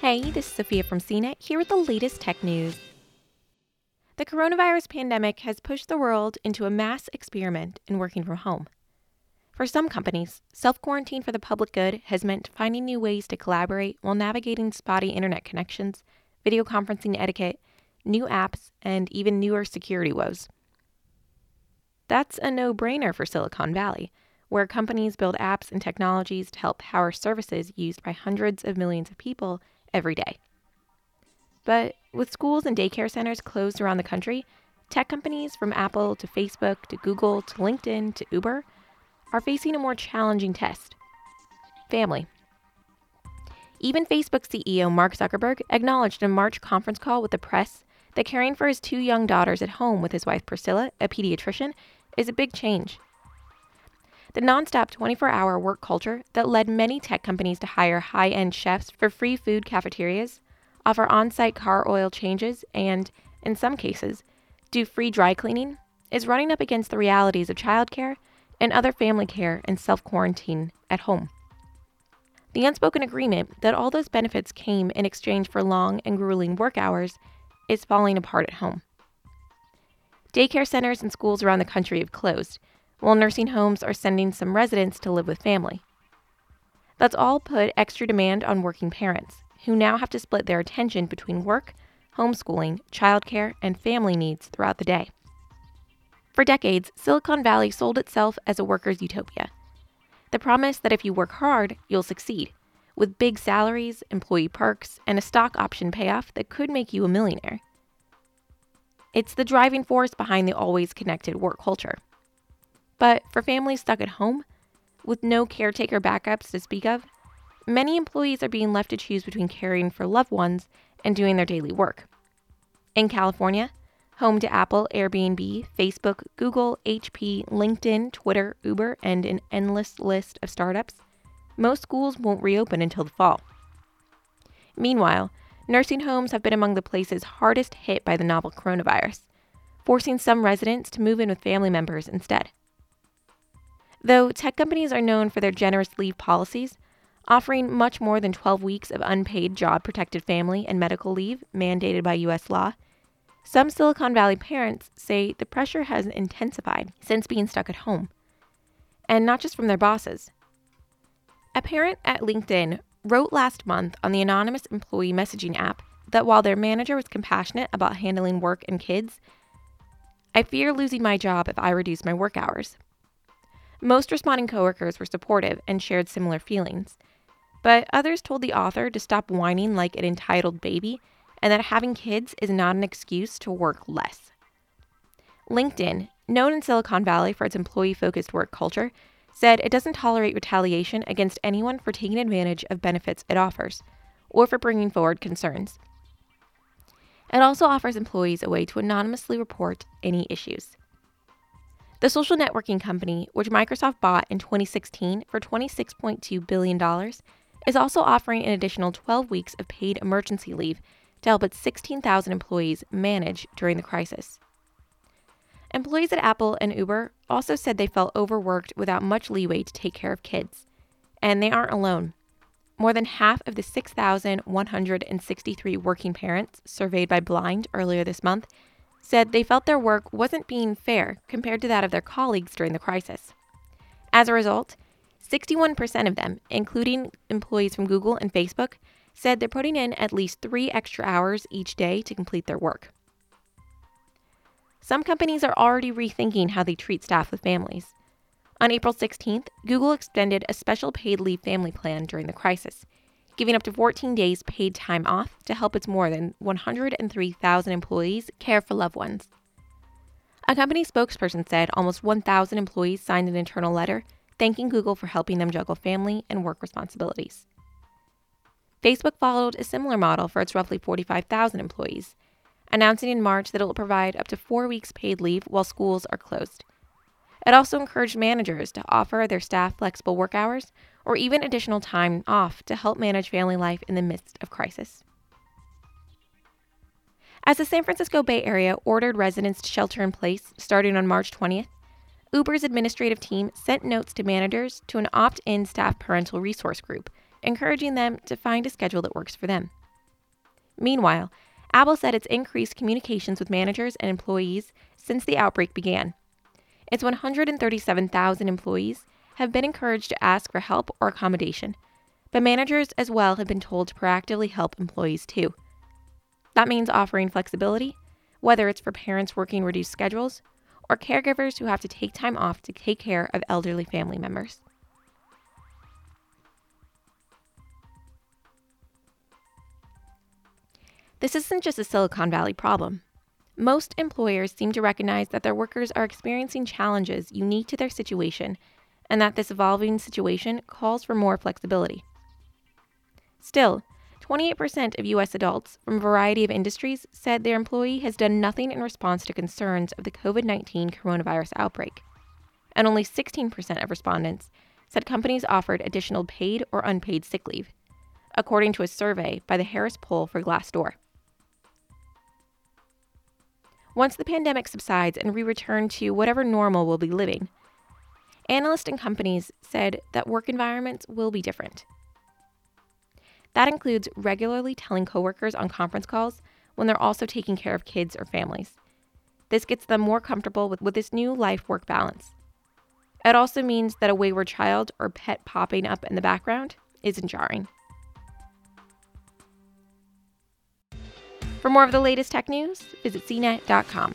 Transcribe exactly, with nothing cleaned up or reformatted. Hey, this is Sophia from C net here with the latest tech news. The coronavirus pandemic has pushed the world into a mass experiment in working from home. For some companies, self-quarantine for the public good has meant finding new ways to collaborate while navigating spotty internet connections, video conferencing etiquette, new apps, and even newer security woes. That's a no-brainer for Silicon Valley, where companies build apps and technologies to help power services used by hundreds of millions of people every day. But with schools and daycare centers closed around the country, tech companies from Apple to Facebook to Google to LinkedIn to Uber are facing a more challenging test: family. Even Facebook C E O Mark Zuckerberg acknowledged in a March conference call with the press that caring for his two young daughters at home with his wife Priscilla, a pediatrician, is a big change. The nonstop twenty-four hour work culture that led many tech companies to hire high-end chefs for free food cafeterias, offer on-site car oil changes, and, in some cases, do free dry cleaning, is running up against the realities of childcare and other family care and self-quarantine at home. The unspoken agreement that all those benefits came in exchange for long and grueling work hours is falling apart at home. Daycare centers and schools around the country have closed, while nursing homes are sending some residents to live with family. That's all put extra demand on working parents, who now have to split their attention between work, homeschooling, childcare, and family needs throughout the day. For decades, Silicon Valley sold itself as a worker's utopia. The promise that if you work hard, you'll succeed, with big salaries, employee perks, and a stock option payoff that could make you a millionaire. It's the driving force behind the always connected work culture. But for families stuck at home, with no caretaker backups to speak of, many employees are being left to choose between caring for loved ones and doing their daily work. In California, home to Apple, Airbnb, Facebook, Google, H P, LinkedIn, Twitter, Uber, and an endless list of startups, most schools won't reopen until the fall. Meanwhile, nursing homes have been among the places hardest hit by the novel coronavirus, forcing some residents to move in with family members instead. Though tech companies are known for their generous leave policies, offering much more than twelve weeks of unpaid job-protected family and medical leave mandated by U S law, some Silicon Valley parents say the pressure has intensified since being stuck at home, and not just from their bosses. A parent at LinkedIn wrote last month on the anonymous employee messaging app that while their manager was compassionate about handling work and kids, "I fear losing my job if I reduce my work hours." Most responding coworkers were supportive and shared similar feelings, but others told the author to stop whining like an entitled baby and that having kids is not an excuse to work less. LinkedIn, known in Silicon Valley for its employee-focused work culture, said it doesn't tolerate retaliation against anyone for taking advantage of benefits it offers or for bringing forward concerns. It also offers employees a way to anonymously report any issues. The social networking company, which Microsoft bought in twenty sixteen for twenty-six point two billion dollars, is also offering an additional twelve weeks of paid emergency leave to help its sixteen thousand employees manage during the crisis. Employees at Apple and Uber also said they felt overworked without much leeway to take care of kids. And they aren't alone. More than half of the six thousand one hundred sixty-three working parents surveyed by Blind earlier this month said they felt their work wasn't being fair compared to that of their colleagues during the crisis. As a result, sixty-one percent of them, including employees from Google and Facebook, said they're putting in at least three extra hours each day to complete their work. Some companies are already rethinking how they treat staff with families. On April sixteenth, Google extended a special paid leave family plan during the crisis, giving up to fourteen days paid time off to help its more than one hundred three thousand employees care for loved ones. A company spokesperson said almost one thousand employees signed an internal letter thanking Google for helping them juggle family and work responsibilities. Facebook followed a similar model for its roughly forty-five thousand employees, announcing in March that it will provide up to four weeks paid leave while schools are closed. It also encouraged managers to offer their staff flexible work hours or even additional time off to help manage family life in the midst of crisis. As the San Francisco Bay Area ordered residents to shelter in place starting on March twentieth, Uber's administrative team sent notes to managers to an opt-in staff parental resource group, encouraging them to find a schedule that works for them. Meanwhile, Apple said it's increased communications with managers and employees since the outbreak began. Its one hundred thirty-seven thousand employees have been encouraged to ask for help or accommodation, but managers as well have been told to proactively help employees too. That means offering flexibility, whether it's for parents working reduced schedules or caregivers who have to take time off to take care of elderly family members. This isn't just a Silicon Valley problem. Most employers seem to recognize that their workers are experiencing challenges unique to their situation and that this evolving situation calls for more flexibility. Still, twenty-eight percent of U S adults from a variety of industries said their employee has done nothing in response to concerns of the covid nineteen coronavirus outbreak, and only sixteen percent of respondents said companies offered additional paid or unpaid sick leave, according to a survey by the Harris Poll for Glassdoor. Once the pandemic subsides and we return to whatever normal we'll be living, analysts and companies said that work environments will be different. That includes regularly telling coworkers on conference calls when they're also taking care of kids or families. This gets them more comfortable with, with this new life-work balance. It also means that a wayward child or pet popping up in the background isn't jarring. For more of the latest tech news, visit C net dot com.